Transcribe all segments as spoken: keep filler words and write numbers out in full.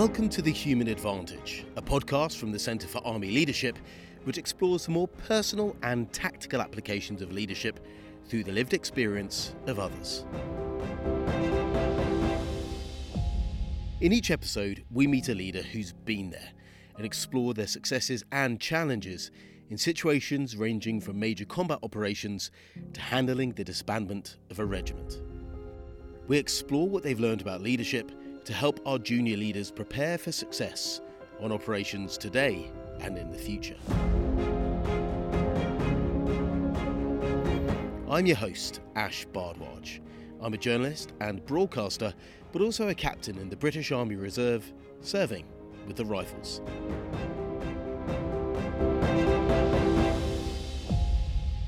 Welcome to The Human Advantage, a podcast from the Centre for Army Leadership, which explores the more personal and tactical applications of leadership through the lived experience of others. In each episode, we meet a leader who's been there and explore their successes and challenges in situations ranging from major combat operations to handling the disbandment of a regiment. We explore what they've learned about leadership to help our junior leaders prepare for success on operations today and in the future. I'm your host, Ash Bhardwaj. I'm a journalist and broadcaster, but also a captain in the British Army Reserve, serving with the Rifles.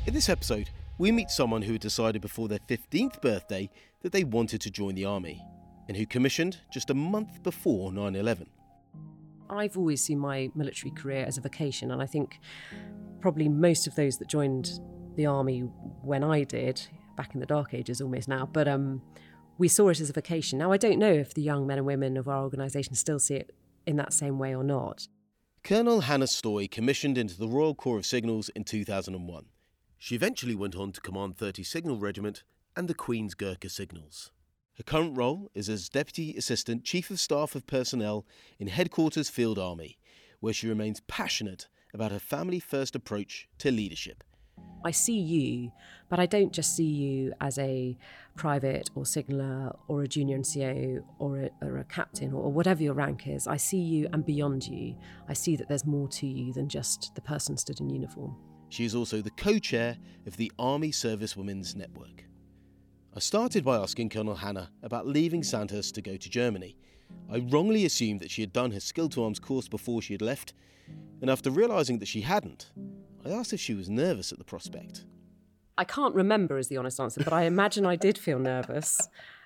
In this episode, we meet someone who had decided before their fifteenth birthday that they wanted to join the Army, and who commissioned just a month before nine eleven. I've always seen my military career as a vocation, and I think probably most of those that joined the Army when I did, back in the dark ages almost now, but um, we saw it as a vocation. Now, I don't know if the young men and women of our organisation still see it in that same way or not. Colonel Hannah Stoy commissioned into the Royal Corps of Signals in two thousand one. She eventually went on to command thirty Signal Regiment and the Queen's Gurkha Signals. Her current role is as Deputy Assistant Chief of Staff of Personnel in Headquarters Field Army, where she remains passionate about her family-first approach to leadership. I see you, but I don't just see you as a private or signaller or a junior N C O or a, or a captain or whatever your rank is. I see you and beyond you. I see that there's more to you than just the person stood in uniform. She is also the co-chair of the Army Service Women's Network. I started by asking Colonel Hannah about leaving Sandhurst to go to Germany. I wrongly assumed that she had done her Skill to Arms course before she had left, and after realising that she hadn't, I asked if she was nervous at the prospect. I can't remember is the honest answer, but I imagine I did feel nervous.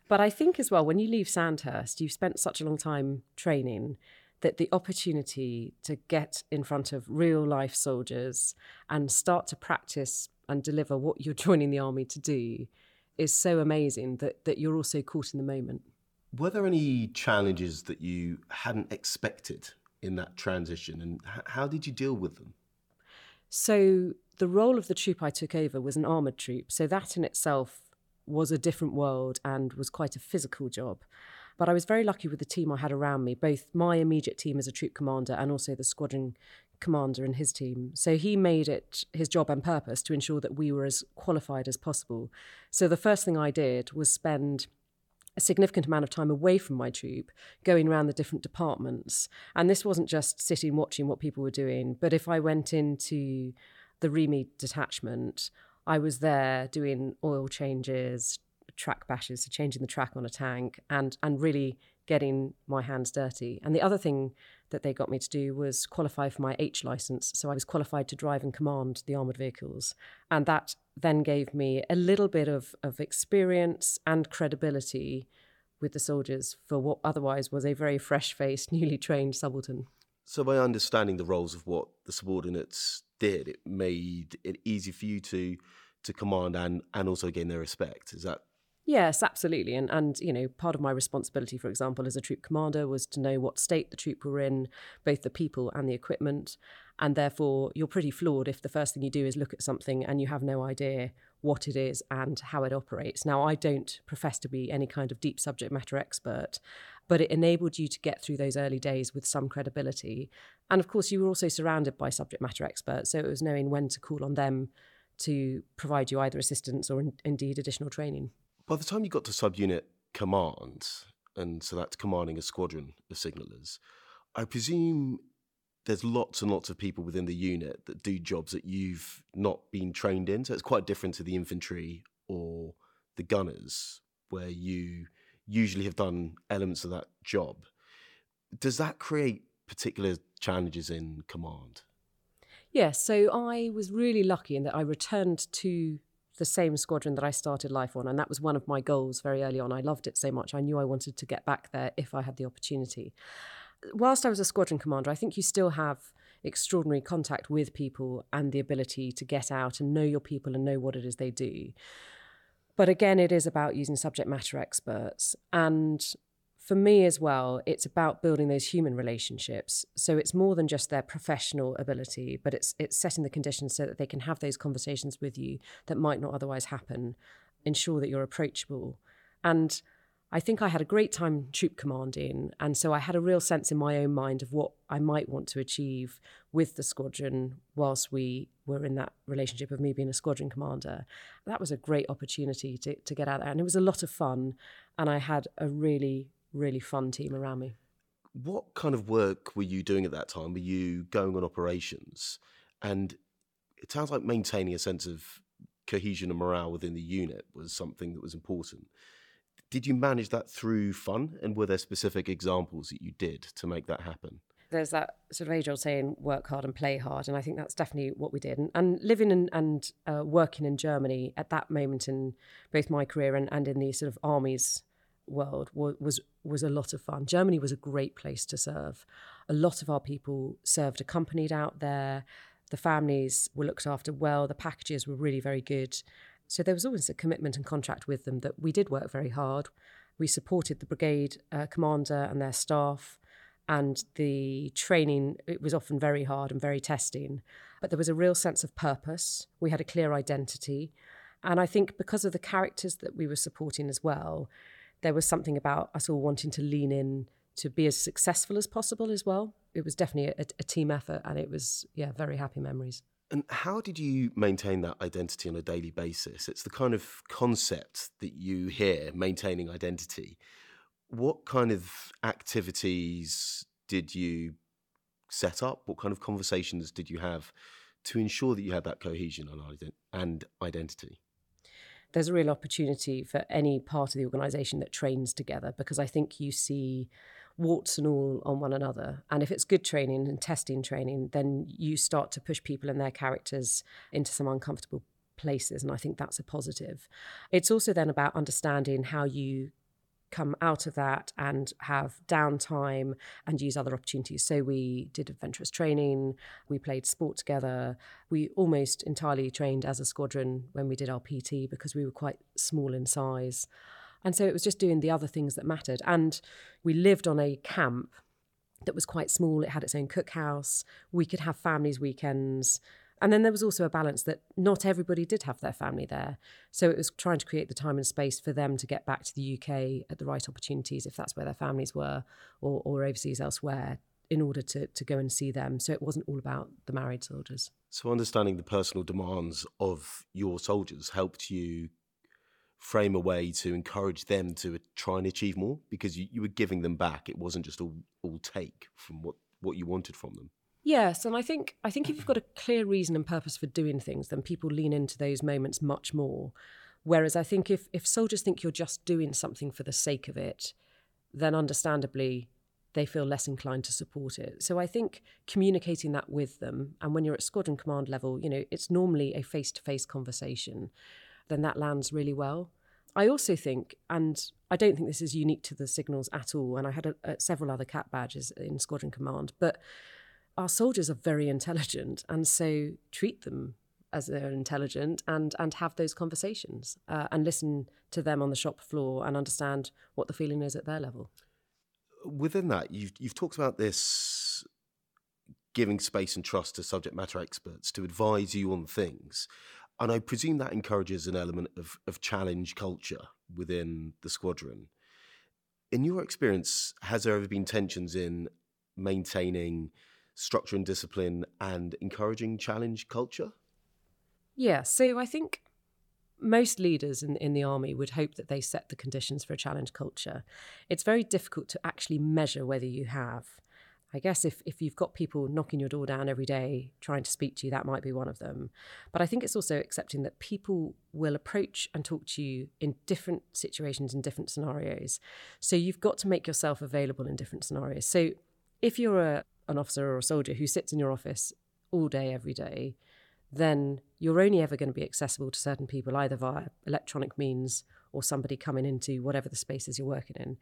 But I think as well, when you leave Sandhurst, you've spent such a long time training that the opportunity to get in front of real-life soldiers and start to practice and deliver what you're joining the Army to do is so amazing that, that you're also caught in the moment. Were there any challenges that you hadn't expected in that transition, and h- how did you deal with them? So the role of the troop I took over was an armoured troop, so that in itself was a different world and was quite a physical job. But I was very lucky with the team I had around me, both my immediate team as a troop commander and also the squadron commander and his team. So he made it his job and purpose to ensure that we were as qualified as possible. So the first thing I did was spend a significant amount of time away from my troop, going around the different departments. And this wasn't just sitting watching what people were doing, but if I went into the REME detachment, I was there doing oil changes, track bashes, so changing the track on a tank, and and really getting my hands dirty. And the other thing that they got me to do was qualify for my H licence. So I was qualified to drive and command the armoured vehicles. And that then gave me a little bit of, of experience and credibility with the soldiers for what otherwise was a very fresh-faced, newly trained subaltern. So by understanding the roles of what the subordinates did, it made it easy for you to to command and, and also gain their respect. Is that? Yes, absolutely. And, and, you know, part of my responsibility, for example, as a troop commander was to know what state the troop were in, both the people and the equipment. And therefore, you're pretty flawed if the first thing you do is look at something and you have no idea what it is and how it operates. Now, I don't profess to be any kind of deep subject matter expert, but it enabled you to get through those early days with some credibility. And of course, you were also surrounded by subject matter experts, so it was knowing when to call on them to provide you either assistance or in, indeed additional training. By the time you got to subunit command, and so that's commanding a squadron of signallers, I presume there's lots and lots of people within the unit that do jobs that you've not been trained in. So it's quite different to the infantry or the gunners, where you usually have done elements of that job. Does that create particular challenges in command? Yes, yeah, so I was really lucky in that I returned to the same squadron that I started life on, and that was one of my goals very early on. I loved it so much. I knew I wanted to get back there if I had the opportunity. Whilst I was a squadron commander, I think you still have extraordinary contact with people and the ability to get out and know your people and know what it is they do. But again, it is about using subject matter experts. And for me as well, it's about building those human relationships. So it's more than just their professional ability, but it's it's setting the conditions so that they can have those conversations with you that might not otherwise happen. Ensure that you're approachable. And I think I had a great time troop commanding, and so I had a real sense in my own mind of what I might want to achieve with the squadron whilst we were in that relationship of me being a squadron commander. That was a great opportunity to, to get out there, and it was a lot of fun, and I had a really, really fun team around me. What kind of work were you doing at that time? Were you going on operations? And it sounds like maintaining a sense of cohesion and morale within the unit was something that was important. Did you manage that through fun? And were there specific examples that you did to make that happen? There's that sort of age-old saying, work hard and play hard. And I think that's definitely what we did. And, and living and, and uh, working in Germany at that moment in both my career and, and in the sort of army's world was, was was a lot of fun. Germany was a great place to serve. A lot of our people served accompanied out there. The families were looked after well. The packages were really very good. So there was always a commitment and contract with them that we did work very hard. We supported the brigade uh, commander and their staff, and the training, it was often very hard and very testing. But there was a real sense of purpose. We had a clear identity. And I think because of the characters that we were supporting as well, there was something about us all wanting to lean in to be as successful as possible as well. It was definitely a, a team effort, and it was, yeah, very happy memories. And how did you maintain that identity on a daily basis? It's the kind of concept that you hear, maintaining identity. What kind of activities did you set up? What kind of conversations did you have to ensure that you had that cohesion and identity? There's a real opportunity for any part of the organisation that trains together, because I think you see warts and all on one another. And if it's good training and testing training, then you start to push people and their characters into some uncomfortable places. And I think that's a positive. It's also then about understanding how you come out of that and have downtime and use other opportunities. So we did adventurous training, we played sport together, we almost entirely trained as a squadron when we did our P T because we were quite small in size. And so it was just doing the other things that mattered. And we lived on a camp that was quite small, it had its own cookhouse, we could have families weekends. And then there was also a balance that not everybody did have their family there. So it was trying to create the time and space for them to get back to the U K at the right opportunities, if that's where their families were, or, or overseas elsewhere, in order to, to go and see them. So it wasn't all about the married soldiers. So understanding the personal demands of your soldiers helped you frame a way to encourage them to try and achieve more, because you, you were giving them back. It wasn't just all, all take from what, what you wanted from them. Yes, and I think I think if you've got a clear reason and purpose for doing things, then people lean into those moments much more. Whereas I think if, if soldiers think you're just doing something for the sake of it, then understandably they feel less inclined to support it. So I think communicating that with them, and when you're at squadron command level, you know, it's normally a face-to-face conversation, then that lands really well. I also think, and I don't think this is unique to the signals at all, and I had a, a, several other cat badges in squadron command, but our soldiers are very intelligent, and so treat them as they're intelligent and, and have those conversations uh, and listen to them on the shop floor and understand what the feeling is at their level. Within that, you've, you've talked about this giving space and trust to subject matter experts to advise you on things. And I presume that encourages an element of, of challenge culture within the squadron. In your experience, has there ever been tensions in maintaining structure and discipline and encouraging challenge culture? Yeah, so I think most leaders in, in the army would hope that they set the conditions for a challenge culture. It's very difficult to actually measure whether you have. I guess if, if you've got people knocking your door down every day trying to speak to you, that might be one of them. But I think it's also accepting that people will approach and talk to you in different situations and different scenarios. So you've got to make yourself available in different scenarios. So if you're a an officer or a soldier who sits in your office all day, every day, then you're only ever going to be accessible to certain people, either via electronic means or somebody coming into whatever the spaces you're working in.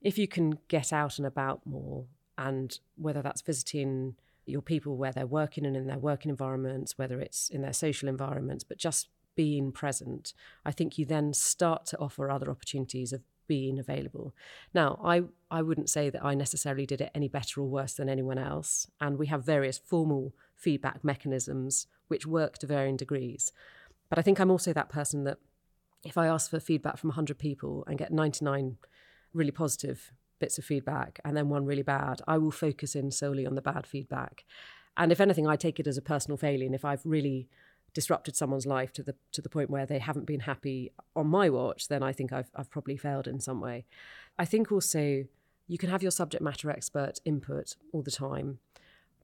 If you can get out and about more, and whether that's visiting your people where they're working and in their working environments, whether it's in their social environments, but just being present, I think you then start to offer other opportunities of been available. Now, I, I wouldn't say that I necessarily did it any better or worse than anyone else, and we have various formal feedback mechanisms which work to varying degrees. But I think I'm also that person that if I ask for feedback from one hundred people and get ninety-nine really positive bits of feedback and then one really bad, I will focus in solely on the bad feedback. And if anything, I take it as a personal failure. And if I've really disrupted someone's life to the to the point where they haven't been happy on my watch, then I think I've I've probably failed in some way. I think also you can have your subject matter expert input all the time,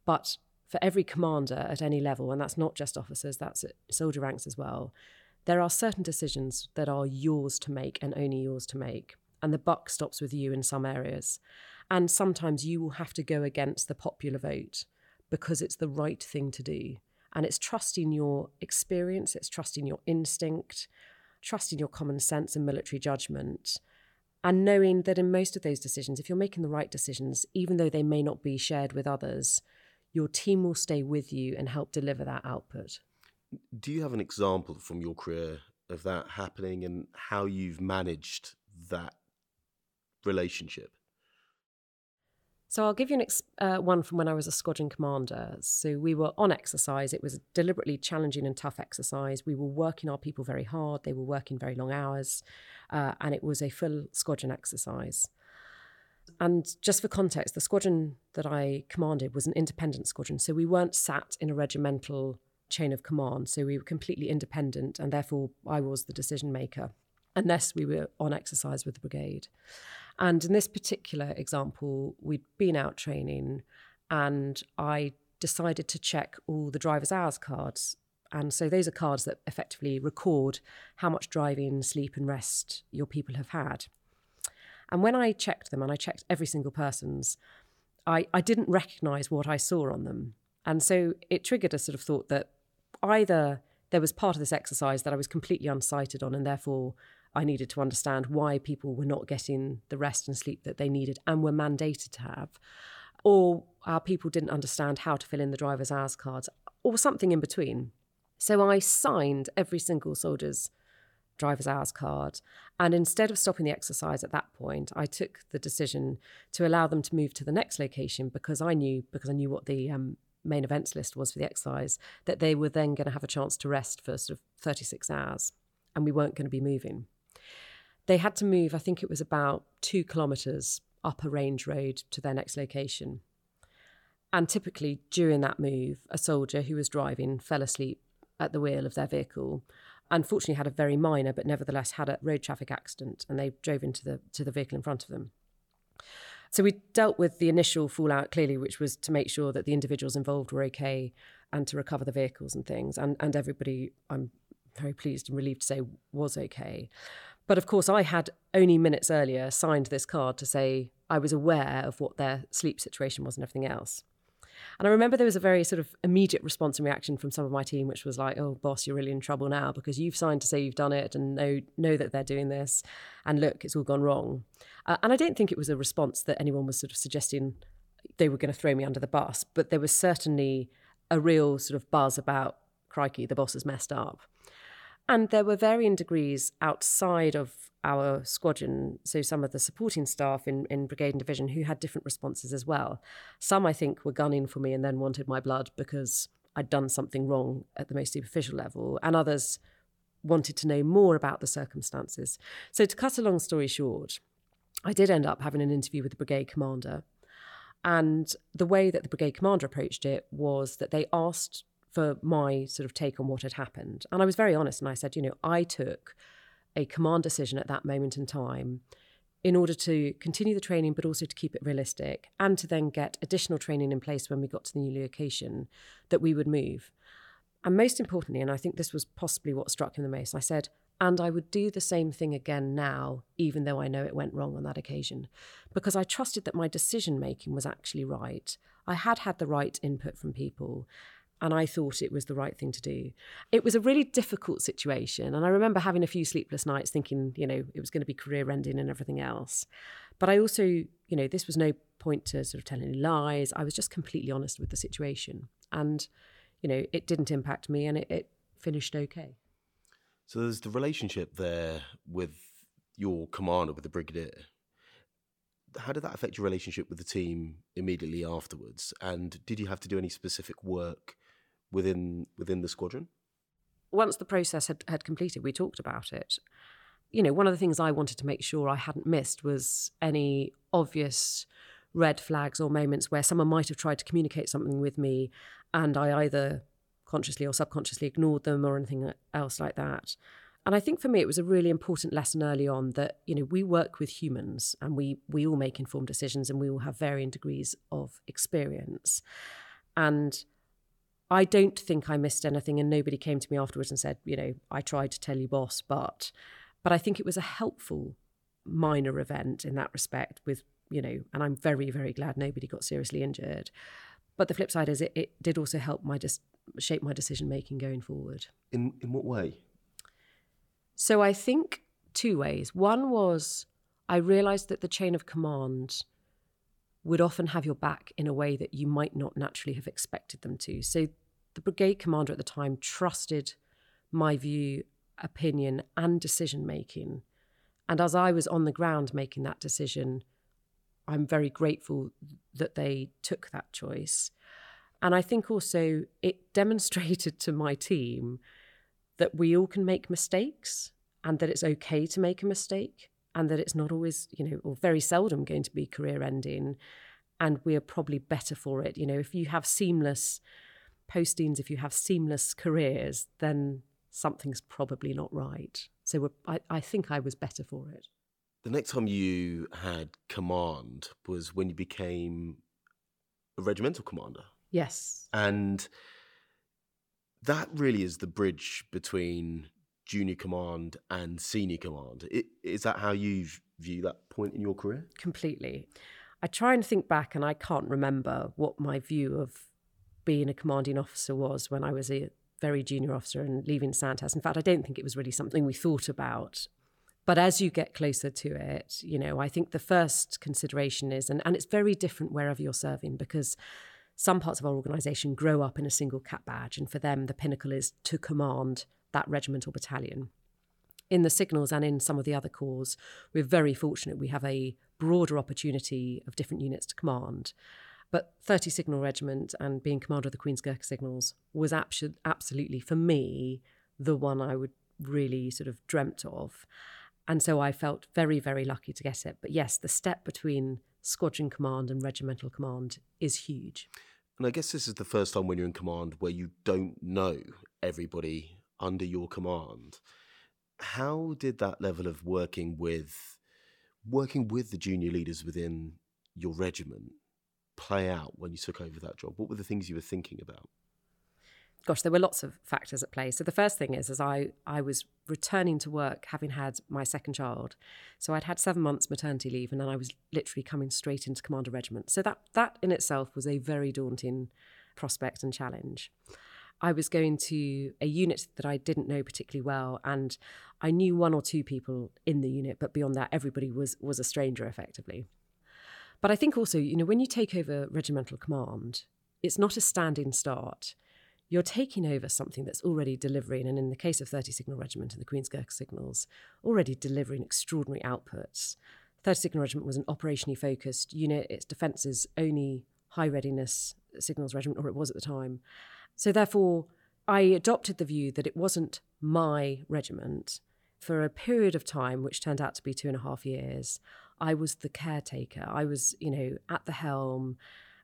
but for every commander at any level, and that's not just officers, that's at soldier ranks as well, there are certain decisions that are yours to make and only yours to make. And the buck stops with you in some areas. And sometimes you will have to go against the popular vote because it's the right thing to do. And it's trusting your experience, it's trusting your instinct, trusting your common sense and military judgment, and knowing that in most of those decisions, if you're making the right decisions, even though they may not be shared with others, your team will stay with you and help deliver that output. Do you have an example from your career of that happening and how you've managed that relationship? So I'll give you an ex- uh, one from when I was a squadron commander. So we were on exercise. It was a deliberately challenging and tough exercise. We were working our people very hard. They were working very long hours. Uh, and it was a full squadron exercise. And just for context, the squadron that I commanded was an independent squadron. So we weren't sat in a regimental chain of command. So we were completely independent. And therefore, I was the decision maker, unless we were on exercise with the brigade. And in this particular example, we'd been out training and I decided to check all the driver's hours cards. And so those are cards that effectively record how much driving, sleep and rest your people have had. And when I checked them, and I checked every single person's, I, I didn't recognise what I saw on them. And so it triggered a sort of thought that either there was part of this exercise that I was completely unsighted on, and therefore I needed to understand why people were not getting the rest and sleep that they needed and were mandated to have, or our people didn't understand how to fill in the driver's hours cards, or something in between. So I signed every single soldier's driver's hours card, and instead of stopping the exercise at that point, I took the decision to allow them to move to the next location because I knew because I knew what the um, main events list was for the exercise, that they were then going to have a chance to rest for sort of thirty-six hours, and we weren't going to be moving. They had to move, I think it was about two kilometres up a range road to their next location. And typically during that move, a soldier who was driving fell asleep at the wheel of their vehicle. Unfortunately had a very minor, but nevertheless had a road traffic accident, and they drove into the to the vehicle in front of them. So we dealt with the initial fallout clearly, which was to make sure that the individuals involved were okay and to recover the vehicles and things. And, and everybody, I'm very pleased and relieved to say, was okay. But of course, I had only minutes earlier signed this card to say I was aware of what their sleep situation was and everything else. And I remember there was a very sort of immediate response and reaction from some of my team, which was like, oh, boss, you're really in trouble now because you've signed to say you've done it and know, know that they're doing this. And look, it's all gone wrong. Uh, and I don't think it was a response that anyone was sort of suggesting they were going to throw me under the bus. But there was certainly a real sort of buzz about, crikey, the boss has messed up. And there were varying degrees outside of our squadron, so some of the supporting staff in, in brigade and division who had different responses as well. Some, I think, were gunning for me and then wanted my blood because I'd done something wrong at the most superficial level, and others wanted to know more about the circumstances. So to cut a long story short, I did end up having an interview with the brigade commander, and the way that the brigade commander approached it was that they asked for my sort of take on what had happened. And I was very honest and I said, you know, I took a command decision at that moment in time in order to continue the training, but also to keep it realistic and to then get additional training in place when we got to the new location that we would move. And most importantly, and I think this was possibly what struck him the most, I said, and I would do the same thing again now, even though I know it went wrong on that occasion, because I trusted that my decision making was actually right. I had had the right input from people, and I thought it was the right thing to do. It was a really difficult situation. And I remember having a few sleepless nights thinking, you know, it was going to be career-ending and everything else. But I also, you know, this was no point to sort of tell any lies. I was just completely honest with the situation. And, you know, it didn't impact me and it, it finished okay. So there's the relationship there with your commander, with the brigadier, how did that affect your relationship with the team immediately afterwards? And did you have to do any specific work within within the squadron? Once the process had, had completed, we talked about it. You know, one of the things I wanted to make sure I hadn't missed was any obvious red flags or moments where someone might have tried to communicate something with me and I either consciously or subconsciously ignored them or anything else like that. And I think for me it was a really important lesson early on that, you know, we work with humans and we we all make informed decisions and we all have varying degrees of experience. And I don't think I missed anything, and nobody came to me afterwards and said, you know, I tried to tell you, boss, but but I think it was a helpful minor event in that respect with, you know, and I'm very, very glad nobody got seriously injured. But the flip side is it, it did also help my just shape my decision making going forward. In in what way? So I think two ways. One was I realised that the chain of command would often have your back in a way that you might not naturally have expected them to. So the brigade commander at the time trusted my view, opinion and decision making. And as I was on the ground making that decision, I'm very grateful that they took that choice. And I think also it demonstrated to my team that we all can make mistakes and that it's okay to make a mistake and that it's not always, you know, or very seldom going to be career ending. And we are probably better for it. You know, if you have seamless postings, if you have seamless careers, then something's probably not right. So we're, I, I think I was better for it. The next time you had command was when you became a regimental commander. Yes. And that really is the bridge between junior command and senior command. It, is that how you view that point in your career? Completely. I try and think back and I can't remember what my view of being a commanding officer was when I was a very junior officer and leaving Sandhurst. In fact, I don't think it was really something we thought about. But as you get closer to it, you know, I think the first consideration is, and, and it's very different wherever you're serving, because some parts of our organisation grow up in a single cap badge, and for them the pinnacle is to command that regiment or battalion. In the Signals and in some of the other corps, we're very fortunate we have a broader opportunity of different units to command. But thirty Signal Regiment and being commander of the Queen's Gurkha Signals was abso- absolutely, for me, the one I would really sort of dreamt of. And so I felt very, very lucky to get it. But yes, the step between squadron command and regimental command is huge. And I guess this is the first time when you're in command where you don't know everybody under your command. How did that level of working with, working with the junior leaders within your regiment play out when you took over that job? What were the things you were thinking about? Gosh, there were lots of factors at play. So the first thing is, as I, I was returning to work, having had my second child. So I'd had seven months maternity leave and then I was literally coming straight into command of regiment. So that, that in itself was a very daunting prospect and challenge. I was going to a unit that I didn't know particularly well, and I knew one or two people in the unit, but beyond that, everybody was was a stranger effectively. But I think also, you know, when you take over regimental command, it's not a standing start. You're taking over something that's already delivering, and in the case of thirty Signal Regiment and the Queen's Gurkha Signals, already delivering extraordinary outputs. thirty Signal Regiment was an operationally focused unit. Its defences only high readiness signals regiment, or it was at the time. So therefore, I adopted the view that it wasn't my regiment. For a period of time, which turned out to be two and a half years, I was the caretaker. I was, you know, at the helm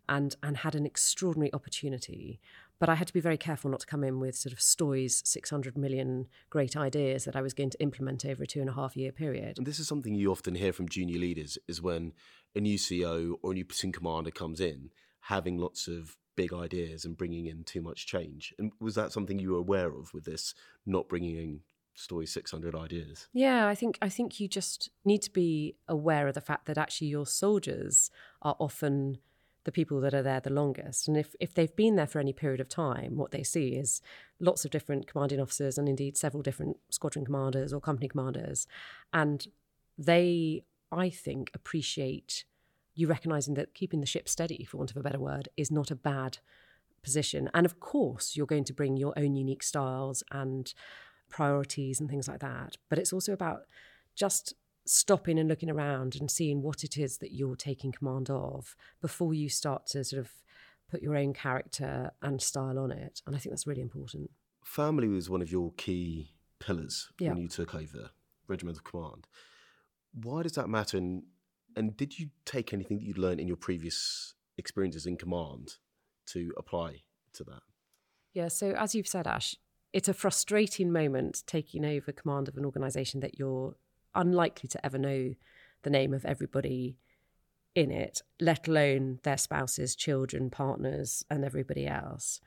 and, and had an extraordinary opportunity. But I had to be very careful not to come in with sort of Stoy's six hundred million great ideas that I was going to implement over a two and a half year period. And this is something you often hear from junior leaders, is when a new C O or a new platoon commander comes in, having lots of big ideas and bringing in too much change. And was that something you were aware of with this, not bringing in Stoy's six hundred ideas? Yeah, I think I think you just need to be aware of the fact that actually your soldiers are often the people that are there the longest. And if, if they've been there for any period of time, what they see is lots of different commanding officers and indeed several different squadron commanders or company commanders. And they, I think, appreciate you recognising that keeping the ship steady, for want of a better word, is not a bad position. And of course, you're going to bring your own unique styles and priorities and things like that. But it's also about just stopping and looking around and seeing what it is that you're taking command of before you start to sort of put your own character and style on it. And I think that's really important. Family was one of your key pillars yeah. when you took over Regimental Command. Why does that matter? And, and did you take anything that you'd learned in your previous experiences in command to apply to that? Yeah, so as you've said, Ash, it's a frustrating moment taking over command of an organisation that you're unlikely to ever know the name of everybody in it, let alone their spouses, children, partners, and everybody else.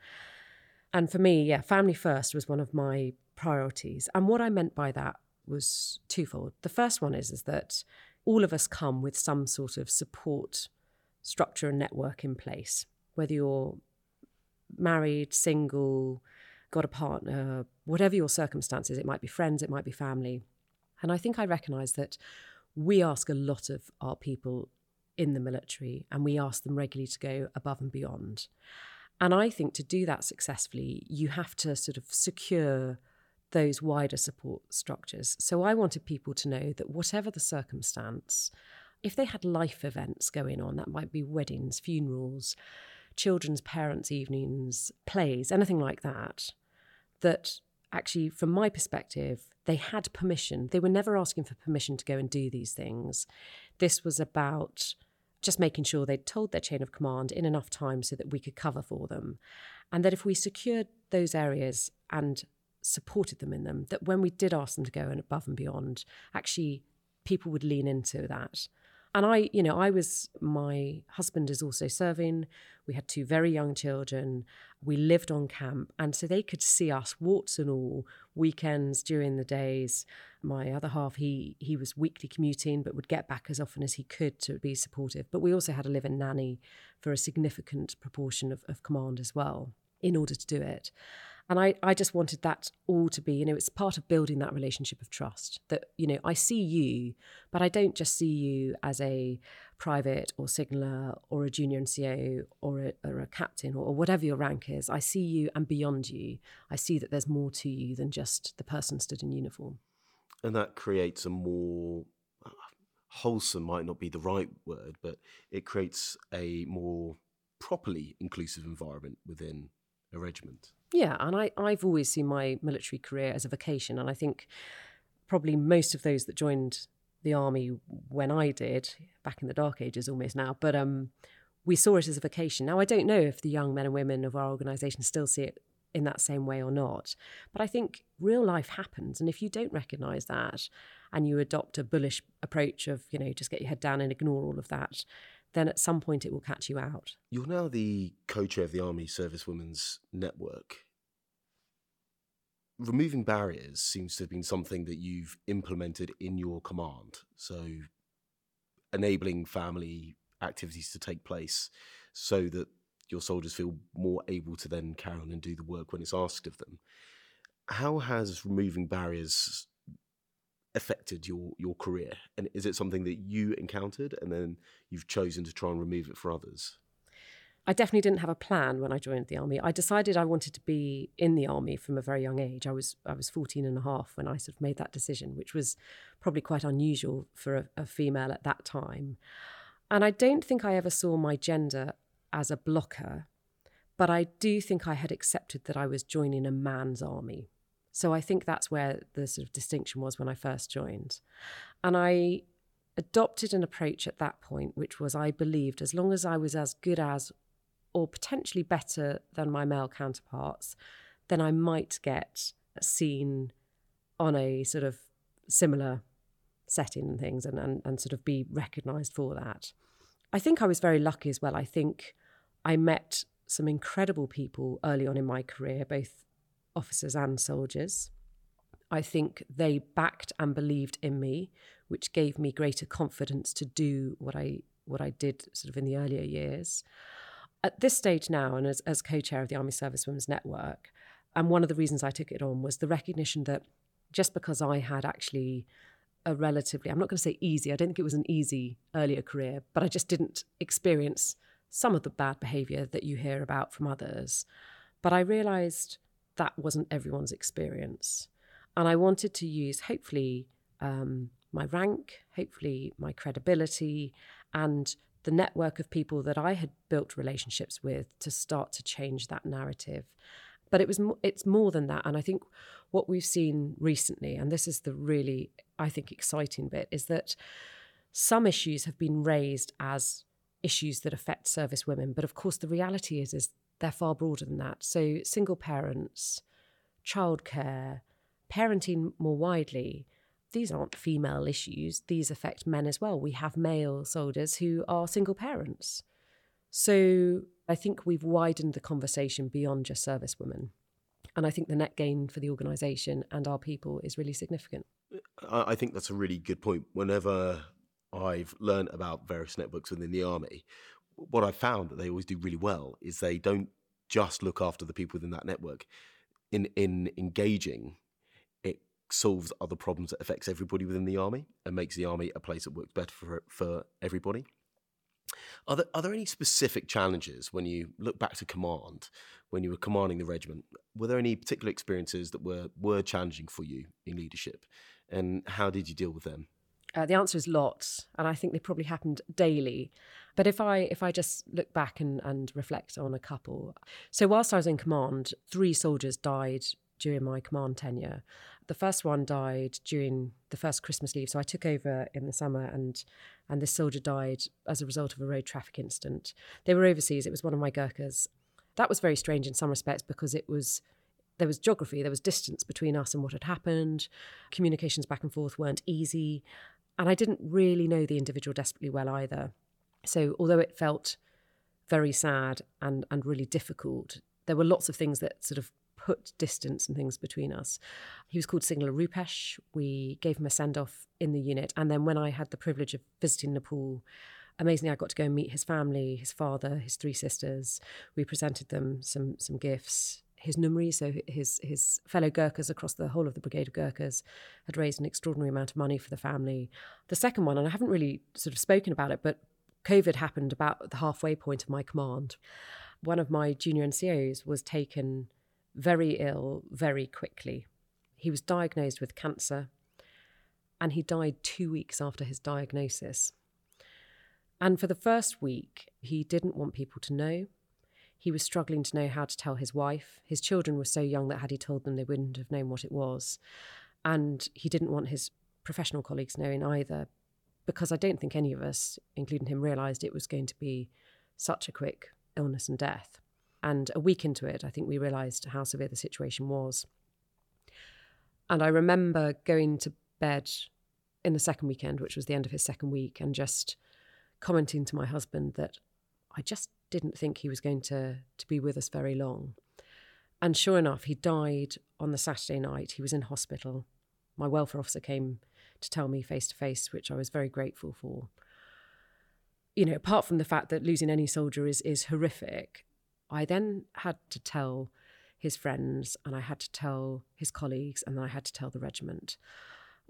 And for me, yeah, family first was one of my priorities. And what I meant by that was twofold. The first one is, is that all of us come with some sort of support structure and network in place, whether you're married, single, got a partner, whatever your circumstances, it might be friends, it might be family. And I think I recognise that we ask a lot of our people in the military, and we ask them regularly to go above and beyond. And I think to do that successfully, you have to sort of secure those wider support structures. So I wanted people to know that whatever the circumstance, if they had life events going on, that might be weddings, funerals, children's parents' evenings, plays, anything like that, that actually, from my perspective, they had permission. They were never asking for permission to go and do these things. This was about just making sure they'd told their chain of command in enough time so that we could cover for them. And that if we secured those areas and supported them in them, that when we did ask them to go and above and beyond, actually people would lean into that. And I, you know, I was, my husband is also serving. We had two very young children. We lived on camp. And so they could see us, warts and all, weekends, during the days. My other half, he he was weekly commuting, but would get back as often as he could to be supportive. But we also had a live-in nanny for a significant proportion of, of command as well, in order to do it. And I, I just wanted that all to be, you know, it's part of building that relationship of trust that, you know, I see you, but I don't just see you as a private or signaller or a junior N C O or a, or a captain or, or whatever your rank is. I see you and beyond you. I see that there's more to you than just the person stood in uniform. And that creates a more, wholesome might not be the right word, but it creates a more properly inclusive environment within a regiment. Yeah, and I, I've always seen my military career as a vocation, and I think probably most of those that joined the army when I did, back in the dark ages almost now, but um, we saw it as a vocation. Now, I don't know if the young men and women of our organisation still see it in that same way or not, but I think real life happens, and if you don't recognise that and you adopt a bullish approach of, you know, just get your head down and ignore all of that, then at some point it will catch you out. You're now the co-chair of the Army Service Women's Network. Removing barriers seems to have been something that you've implemented in your command. So enabling family activities to take place so that your soldiers feel more able to then carry on and do the work when it's asked of them. How has removing barriers affected your your career, and is it something that you encountered and then you've chosen to try and remove it for others? I definitely didn't have a plan when I joined the army. I decided I wanted to be in the army from a very young age. I was I was fourteen and a half when I sort of made that decision, which was probably quite unusual for a, a female at that time. And I don't think I ever saw my gender as a blocker, but I do think I had accepted that I was joining a man's army. So I think that's where the sort of distinction was when I first joined. And I adopted an approach at that point, which was I believed as long as I was as good as or potentially better than my male counterparts, then I might get seen on a sort of similar setting and things and, and, and sort of be recognised for that. I think I was very lucky as well. I think I met some incredible people early on in my career, both officers and soldiers. I think they backed and believed in me, which gave me greater confidence to do what I what I did sort of in the earlier years. At this stage now, and as, as co-chair of the Army Service Women's Network, and one of the reasons I took it on was the recognition that just because I had actually a relatively, I'm not going to say easy, I don't think it was an easy earlier career, but I just didn't experience some of the bad behaviour that you hear about from others. But I realised that wasn't everyone's experience. And I wanted to use, hopefully, um, my rank, hopefully my credibility, and the network of people that I had built relationships with to start to change that narrative. But it was it's more than that. And I think what we've seen recently, and this is the really, I think, exciting bit, is that some issues have been raised as issues that affect service women. But of course, the reality is, is they're far broader than that. So single parents, childcare, parenting more widely, these aren't female issues. These affect men as well. We have male soldiers who are single parents. So I think we've widened the conversation beyond just service women. And I think the net gain for the organisation and our people is really significant. I think that's a really good point. Whenever I've learned about various networks within the Army, what I've found that they always do really well is they don't just look after the people within that network. In, in engaging, it solves other problems that affects everybody within the Army and makes the Army a place that works better for, for everybody. Are there, are there any specific challenges when you look back to command, when you were commanding the regiment? Were there any particular experiences that were, were challenging for you in leadership? And how did you deal with them? Uh, the answer is lots. And I think they probably happened daily. But if I if I just look back and, and reflect on a couple. So whilst I was in command, three soldiers died during my command tenure. The first one died during the first Christmas leave. So I took over in the summer, and and this soldier died as a result of a road traffic incident. They were overseas. It was one of my Gurkhas. That was very strange in some respects because it was there was geography, there was distance between us and what had happened. Communications back and forth weren't easy. And I didn't really know the individual desperately well either. So although it felt very sad and, and really difficult, there were lots of things that sort of put distance and things between us. He was called Signaller Rupesh. We gave him a send-off in the unit. And then when I had the privilege of visiting Nepal, amazingly, I got to go and meet his family, his father, his three sisters. We presented them some some gifts. His numeri, so his his fellow Gurkhas across the whole of the Brigade of Gurkhas, had raised an extraordinary amount of money for the family. The second one, and I haven't really sort of spoken about it, but COVID happened about the halfway point of my command. One of my junior N C Os was taken very ill very quickly. He was diagnosed with cancer and he died two weeks after his diagnosis. And for the first week, he didn't want people to know. He was struggling to know how to tell his wife. His children were so young that had he told them, they wouldn't have known what it was. And he didn't want his professional colleagues knowing either, because I don't think any of us, including him, realised it was going to be such a quick illness and death. And a week into it, I think we realised how severe the situation was. And I remember going to bed in the second weekend, which was the end of his second week, and just commenting to my husband that I just didn't think he was going to, to be with us very long. And sure enough, he died on the Saturday night. He was in hospital. My welfare officer came to tell me face to face, which I was very grateful for. You know, apart from the fact that losing any soldier is is horrific, I then had to tell his friends, and I had to tell his colleagues, and then I had to tell the regiment.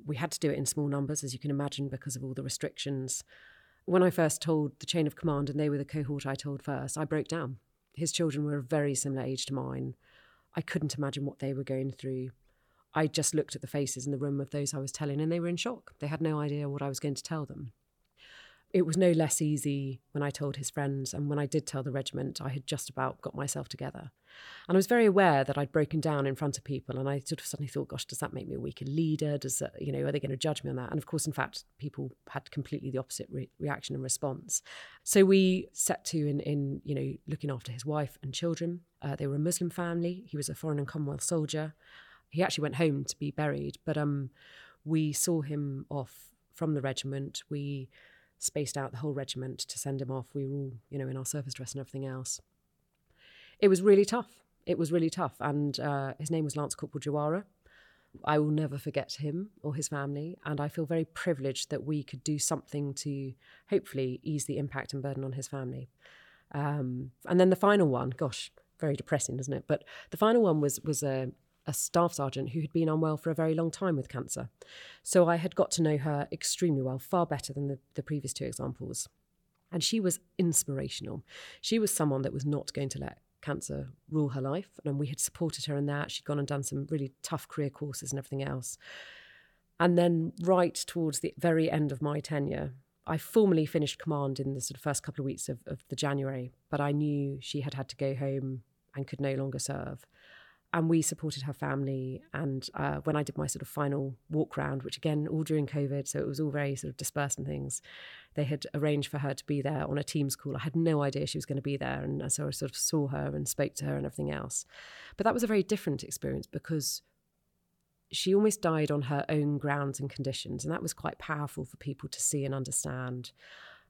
We had to do it in small numbers, as you can imagine, because of all the restrictions. When I first told the chain of command, and they were the cohort I told first, I broke down. His children were a very similar age to mine. I couldn't imagine what they were going through. I just looked at the faces in the room of those I was telling, and they were in shock. They had no idea what I was going to tell them. It was no less easy when I told his friends, and when I did tell the regiment, I had just about got myself together. And I was very aware that I'd broken down in front of people, and I sort of suddenly thought, gosh, does that make me a weaker leader? Does that, you know, are they going to judge me on that? And of course, in fact, people had completely the opposite re- reaction and response. So we set to in, in you know, looking after his wife and children. Uh, they were a Muslim family. He was a Foreign and Commonwealth soldier. He actually went home to be buried, but um, we saw him off from the regiment. We spaced out the whole regiment to send him off. We were all, you know, in our service dress and everything else. It was really tough. It was really tough. And uh, his name was Lance Corporal Jawara. I will never forget him or his family. And I feel very privileged that we could do something to hopefully ease the impact and burden on his family. Um, and then the final one, gosh, very depressing, isn't it? But the final one was was a... a staff sergeant who had been unwell for a very long time with cancer. So I had got to know her extremely well, far better than the, the previous two examples. And she was inspirational. She was someone that was not going to let cancer rule her life. And we had supported her in that. She'd gone and done some really tough career courses and everything else. And then right towards the very end of my tenure, I formally finished command in the sort of first couple of weeks of, of the January, but I knew she had had to go home and could no longer serve. And we supported her family. And uh, when I did my sort of final walk round, which again, all during COVID, so it was all very sort of dispersed and things, they had arranged for her to be there on a Teams call. I had no idea she was going to be there. And so I sort of saw her and spoke to her and everything else. But that was a very different experience because she almost died on her own grounds and conditions. And that was quite powerful for people to see and understand.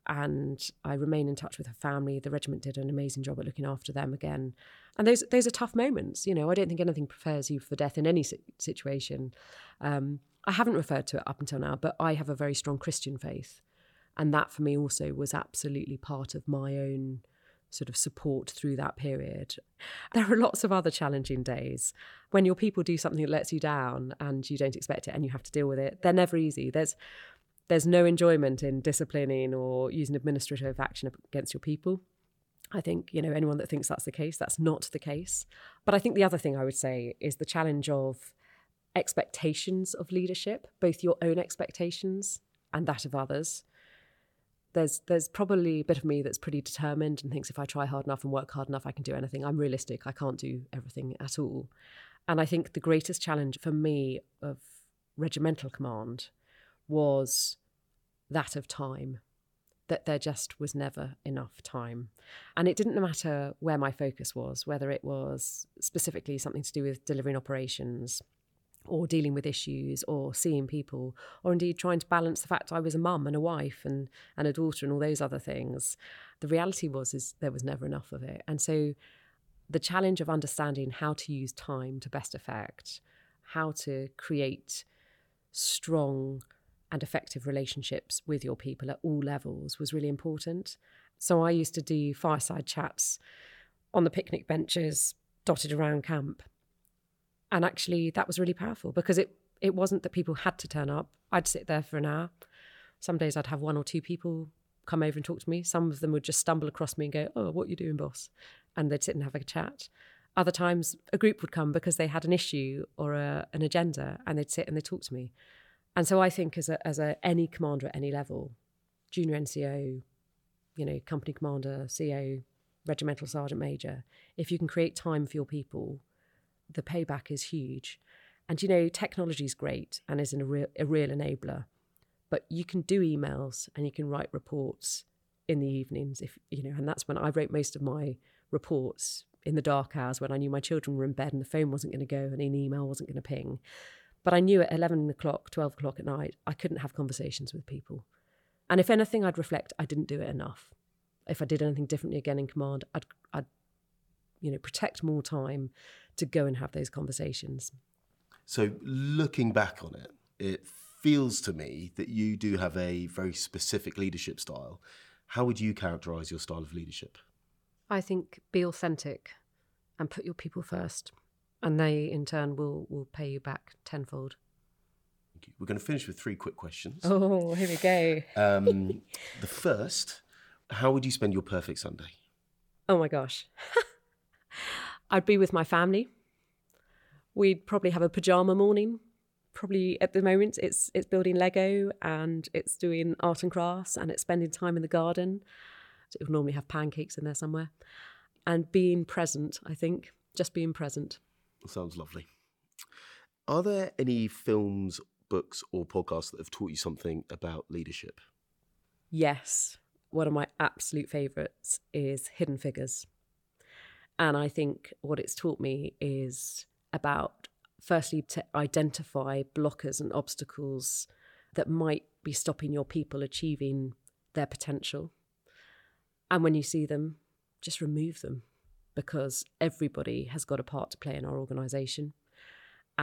And I remain in touch with her family. The regiment did an amazing job at looking after them again. And those those are tough moments. You know, I don't think anything prepares you for death in any situation. Um, I haven't referred to it up until now, but I have a very strong Christian faith. And that for me also was absolutely part of my own sort of support through that period. There are lots of other challenging days. When your people do something that lets you down and you don't expect it and you have to deal with it, they're never easy. There's There's no enjoyment in disciplining or using administrative action against your people. I think, you know, anyone that thinks that's the case, that's not the case. But I think the other thing I would say is the challenge of expectations of leadership, both your own expectations and that of others. There's there's probably a bit of me that's pretty determined and thinks if I try hard enough and work hard enough, I can do anything. I'm realistic. I can't do everything at all. And I think the greatest challenge for me of regimental command was that of time, that there just was never enough time. And it didn't matter where my focus was, whether it was specifically something to do with delivering operations or dealing with issues or seeing people, or indeed trying to balance the fact I was a mum and a wife and, and a daughter and all those other things. The reality was is there was never enough of it. And so the challenge of understanding how to use time to best effect, how to create strong and effective relationships with your people at all levels was really important. So I used to do fireside chats on the picnic benches dotted around camp. And actually that was really powerful because it, it wasn't that people had to turn up. I'd sit there for an hour. Some days I'd have one or two people come over and talk to me. Some of them would just stumble across me and go, "Oh, what are you doing, boss?" And they'd sit and have a chat. Other times a group would come because they had an issue or a, an agenda and they'd sit and they'd talk to me. And so I think as a, as a any commander at any level, junior N C O, you know, company commander, C O, regimental sergeant major, if you can create time for your people, the payback is huge. And, you know, technology is great and is a real, a real enabler, but you can do emails and you can write reports in the evenings, if you know, and that's when I wrote most of my reports in the dark hours when I knew my children were in bed and the phone wasn't going to go and an email wasn't going to ping. But I knew at eleven o'clock, twelve o'clock at night, I couldn't have conversations with people. And if anything, I'd reflect, I didn't do it enough. If I did anything differently again in command, I'd, I'd you know, protect more time to go and have those conversations. So looking back on it, it feels to me that you do have a very specific leadership style. How would you characterise your style of leadership? I think be authentic and put your people first. And they, in turn, will will pay you back tenfold. Thank you. We're going to finish with three quick questions. Oh, here we go. um, the first, how would you spend your perfect Sunday? Oh, my gosh. I'd be with my family. We'd probably have a pyjama morning. Probably at the moment, it's it's building Lego and it's doing art and crafts and it's spending time in the garden. So it would normally have pancakes in there somewhere. And being present, I think. Just being present. Sounds lovely. Are there any films, books or podcasts that have taught you something about leadership? Yes. One of my absolute favourites is Hidden Figures. And I think what it's taught me is about, firstly, to identify blockers and obstacles that might be stopping your people achieving their potential. And when you see them, just remove them. Because everybody has got a part to play in our organisation.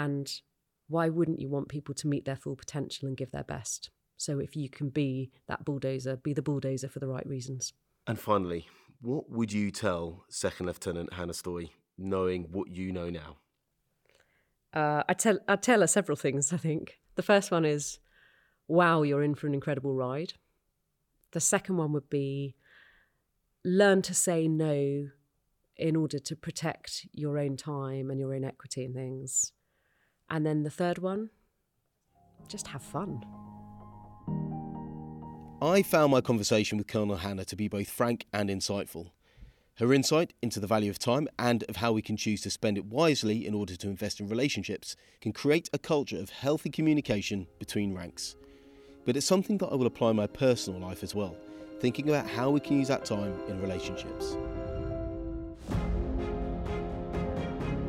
And why wouldn't you want people to meet their full potential and give their best? So if you can be that bulldozer, be the bulldozer for the right reasons. And finally, what would you tell Second Lieutenant Hannah Stoy, knowing what you know now? Uh, I tell, I tell her several things, I think. The first one is, wow, you're in for an incredible ride. The second one would be, learn to say no in order to protect your own time and your own equity and things. And then the third one, just have fun. I found my conversation with Colonel Hannah to be both frank and insightful. Her insight into the value of time and of how we can choose to spend it wisely in order to invest in relationships can create a culture of healthy communication between ranks. But it's something that I will apply in my personal life as well, thinking about how we can use that time in relationships.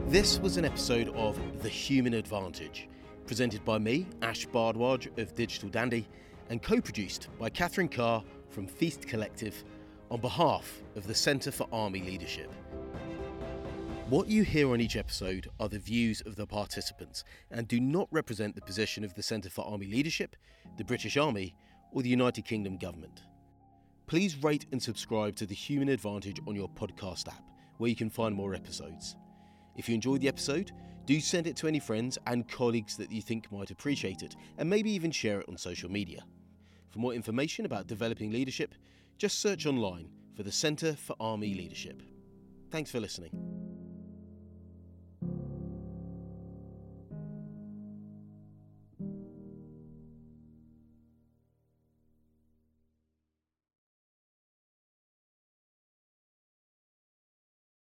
This was an episode of The Human Advantage, presented by me, Ash Bhardwaj of Digital Dandy, and co-produced by Catherine Carr from Feast Collective, on behalf of the Centre for Army Leadership. What you hear on each episode are the views of the participants and do not represent the position of the Centre for Army Leadership, the British Army, or the United Kingdom government. Please rate and subscribe to The Human Advantage on your podcast app, where you can find more episodes. If you enjoyed the episode, do send it to any friends and colleagues that you think might appreciate it, and maybe even share it on social media. For more information about developing leadership, just search online for the Centre for Army Leadership. Thanks for listening.